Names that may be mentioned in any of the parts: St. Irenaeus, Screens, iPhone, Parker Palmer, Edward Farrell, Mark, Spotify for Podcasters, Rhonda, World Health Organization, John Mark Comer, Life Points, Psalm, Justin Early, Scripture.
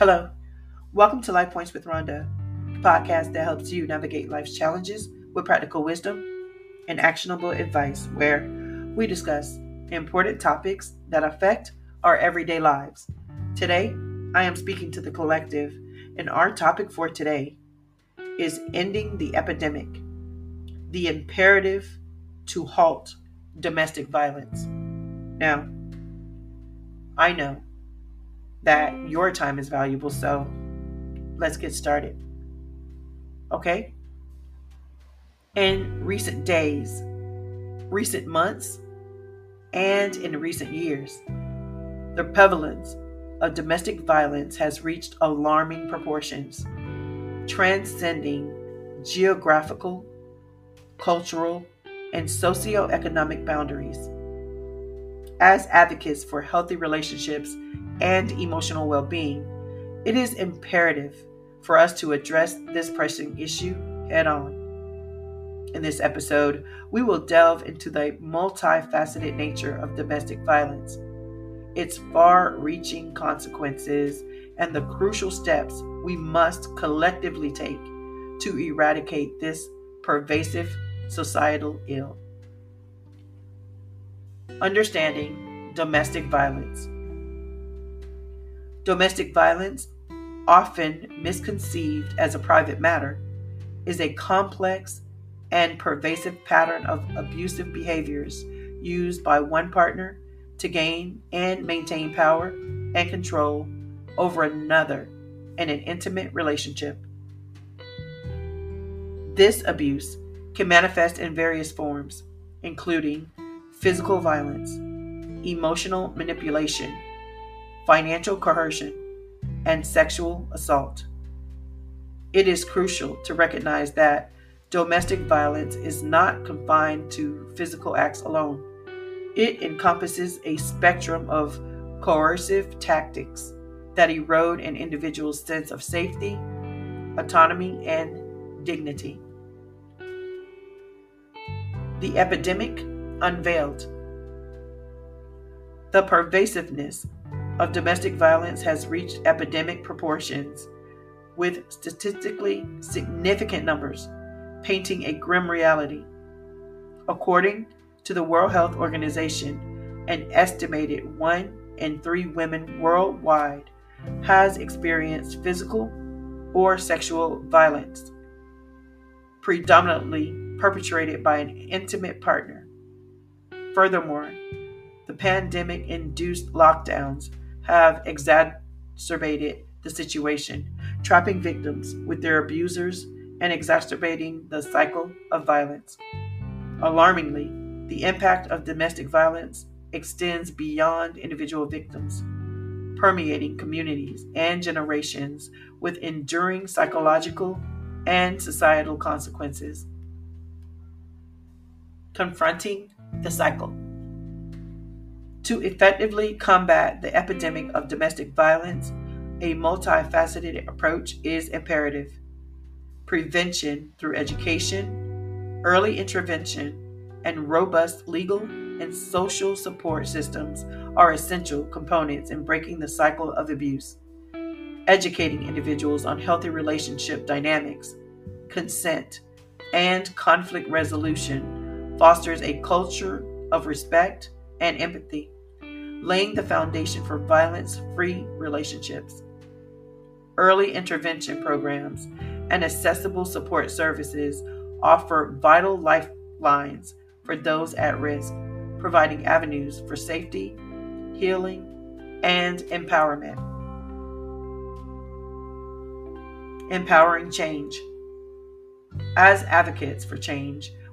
Hello, welcome to Life Points with Rhonda, the podcast that helps you navigate life's challenges with practical wisdom and actionable advice, where we discuss important topics that affect our everyday lives. Today, I am speaking to the collective, and our topic for today is ending the epidemic, the imperative to halt domestic violence. Now, I know that your time is valuable, so let's get started. Okay? In recent days, recent months, and in recent years, the prevalence of domestic violence has reached alarming proportions, transcending geographical, cultural, and socioeconomic boundaries. As advocates for healthy relationships and emotional well-being, it is imperative for us to address this pressing issue head-on. In this episode, we will delve into the multifaceted nature of domestic violence, its far-reaching consequences, and the crucial steps we must collectively take to eradicate this pervasive societal ill. Understanding domestic violence. Domestic violence, often misconceived as a private matter, is a complex and pervasive pattern of abusive behaviors used by one partner to gain and maintain power and control over another in an intimate relationship. This abuse can manifest in various forms, including physical violence, emotional manipulation, financial coercion, and sexual assault. It is crucial to recognize that domestic violence is not confined to physical acts alone. It encompasses a spectrum of coercive tactics that erode an individual's sense of safety, autonomy, and dignity. The epidemic unveiled. The pervasiveness of domestic violence has reached epidemic proportions, with statistically significant numbers painting a grim reality. According to the World Health Organization, an estimated 1 in 3 women worldwide has experienced physical or sexual violence, predominantly perpetrated by an intimate partner. Furthermore, the pandemic-induced lockdowns have exacerbated the situation, trapping victims with their abusers and exacerbating the cycle of violence. Alarmingly, the impact of domestic violence extends beyond individual victims, permeating communities and generations with enduring psychological and societal consequences. Confronting the cycle. To effectively combat the epidemic of domestic violence, a multifaceted approach is imperative. Prevention through education, early intervention, and robust legal and social support systems are essential components in breaking the cycle of abuse. Educating individuals on healthy relationship dynamics, consent, and conflict resolution fosters a culture of respect and empathy, laying the foundation for violence-free relationships. Early intervention programs and accessible support services offer vital lifelines for those at risk, providing avenues for safety, healing, and empowerment. Empowering change. As advocates for change,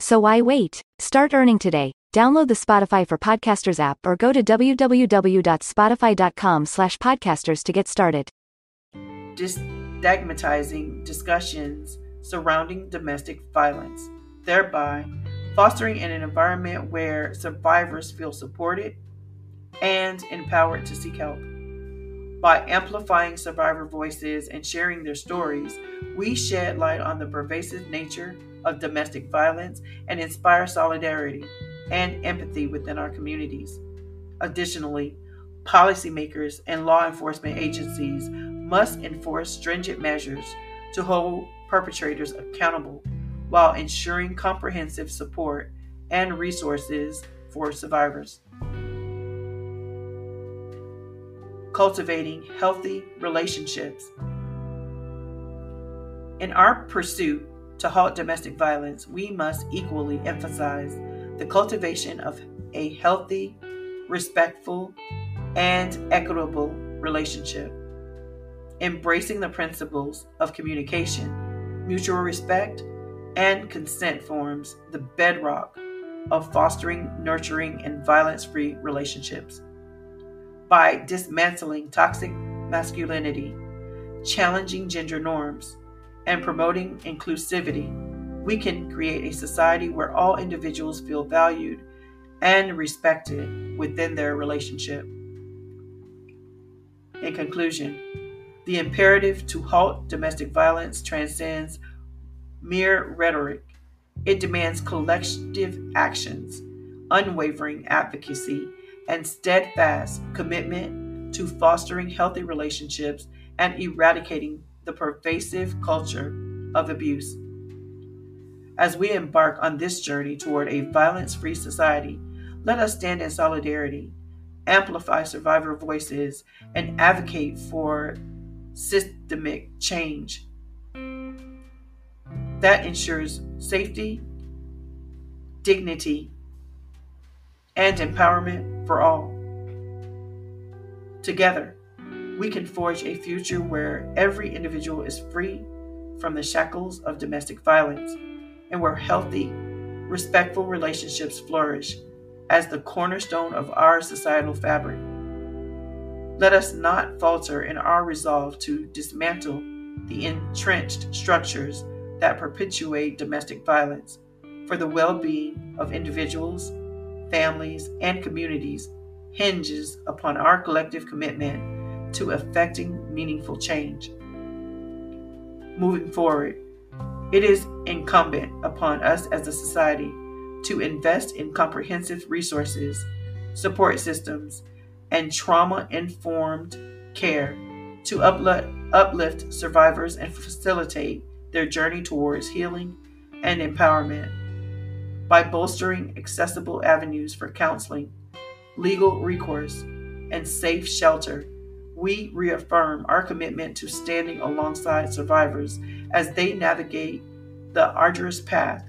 So why wait? Start earning today. Download the Spotify for Podcasters app or go to www.spotify.com/podcasters to get started. stigmatizing discussions surrounding domestic violence, thereby fostering an environment where survivors feel supported and empowered to seek help. By amplifying survivor voices and sharing their stories, we shed light on the pervasive nature of domestic violence and inspire solidarity and empathy within our communities. Additionally, policymakers and law enforcement agencies must enforce stringent measures to hold perpetrators accountable while ensuring comprehensive support and resources for survivors. Cultivating healthy relationships. In our pursuit to halt domestic violence, we must equally emphasize the cultivation of a healthy, respectful, and equitable relationship. Embracing the principles of communication, mutual respect, and consent forms the bedrock of fostering, nurturing, and violence-free relationships. By dismantling toxic masculinity, challenging gender norms, and promoting inclusivity, we can create a society where all individuals feel valued and respected within their relationship. In conclusion, the imperative to halt domestic violence transcends mere rhetoric. It demands collective actions, unwavering advocacy, and steadfast commitment to fostering healthy relationships and eradicating the pervasive culture of abuse. As we embark on this journey toward a violence-free society, let us stand in solidarity, amplify survivor voices, and advocate for systemic change that ensures safety, dignity, and empowerment for all. Together, we can forge a future where every individual is free from the shackles of domestic violence, and where healthy, respectful relationships flourish as the cornerstone of our societal fabric. Let us not falter in our resolve to dismantle the entrenched structures that perpetuate domestic violence for the well-being of individuals, families, and communities hinges upon our collective commitment to effecting meaningful change. Moving forward, it is incumbent upon us as a society to invest in comprehensive resources, support systems, and trauma-informed care to uplift survivors and facilitate their journey towards healing and empowerment. By bolstering accessible avenues for counseling, legal recourse, and safe shelter, we reaffirm our commitment to standing alongside survivors as they navigate the arduous path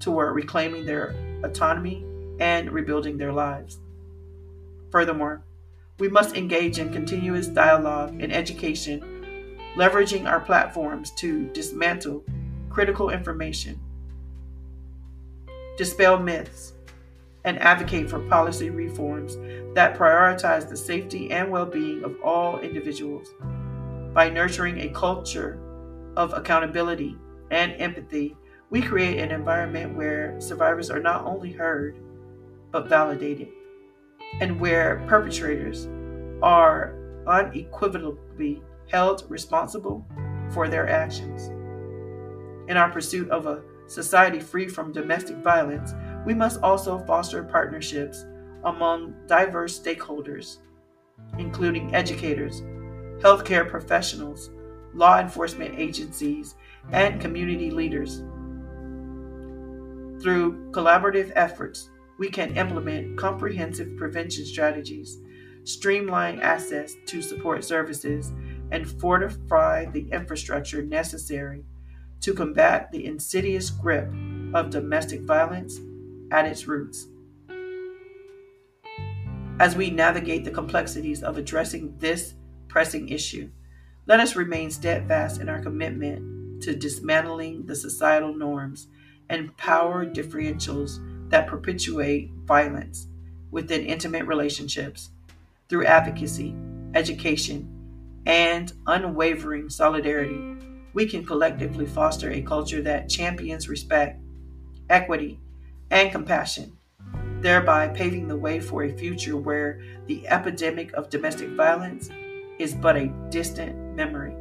toward reclaiming their autonomy and rebuilding their lives. Furthermore, we must engage in continuous dialogue and education, leveraging our platforms to dismantle critical information, dispel myths, and advocate for policy reforms that prioritize the safety and well-being of all individuals. By nurturing a culture of accountability and empathy, we create an environment where survivors are not only heard, but validated, and where perpetrators are unequivocally held responsible for their actions. In our pursuit of a society free from domestic violence, we must also foster partnerships among diverse stakeholders, including educators, healthcare professionals, law enforcement agencies, and community leaders. Through collaborative efforts, we can implement comprehensive prevention strategies, streamline access to support services, and fortify the infrastructure necessary to combat the insidious grip of domestic violence at its roots. As we navigate the complexities of addressing this pressing issue, let us remain steadfast in our commitment to dismantling the societal norms and power differentials that perpetuate violence within intimate relationships through advocacy, education, and unwavering solidarity, we can collectively foster a culture that champions respect, equity, and compassion, thereby paving the way for a future where the epidemic of domestic violence is but a distant memory.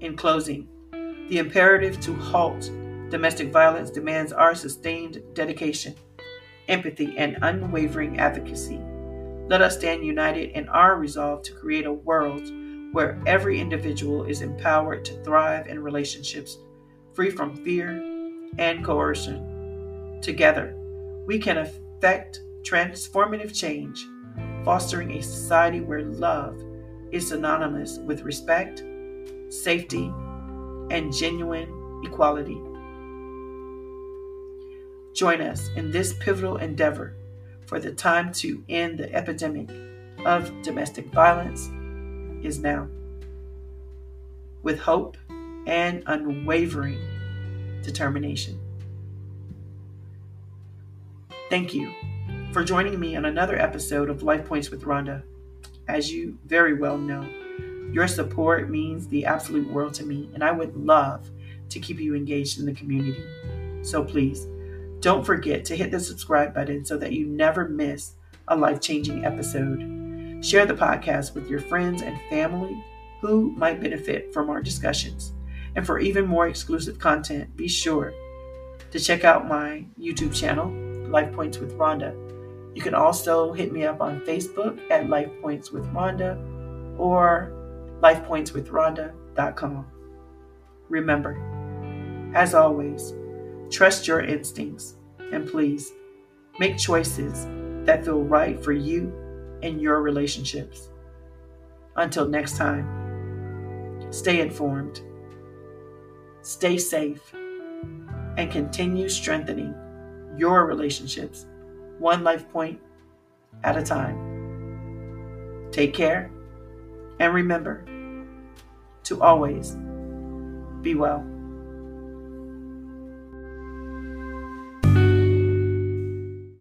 In closing, the imperative to halt domestic violence demands our sustained dedication, empathy, and unwavering advocacy. Let us stand united in our resolve to create a world where every individual is empowered to thrive in relationships, free from fear and coercion. Together, we can effect transformative change, fostering a society where love is synonymous with respect, safety, and genuine equality. Join us in this pivotal endeavor for the time to end the epidemic of domestic violence is now. With hope and unwavering determination. Thank you for joining me on another episode of Life Points with Rhonda. As you very well know, your support means the absolute world to me, and I would love to keep you engaged in the community. So please, don't forget to hit the subscribe button so that you never miss a life-changing episode. Share the podcast with your friends and family who might benefit from our discussions. And for even more exclusive content, be sure to check out my YouTube channel, Life Points with Rhonda. You can also hit me up on Facebook at Life Points with Rhonda or lifepointswithrhonda.com. Remember, as always, trust your instincts and please make choices that feel right for you and your relationships. Until next time, stay informed, stay safe, and continue strengthening your relationships, one life point at a time. Take care, and remember to always be well.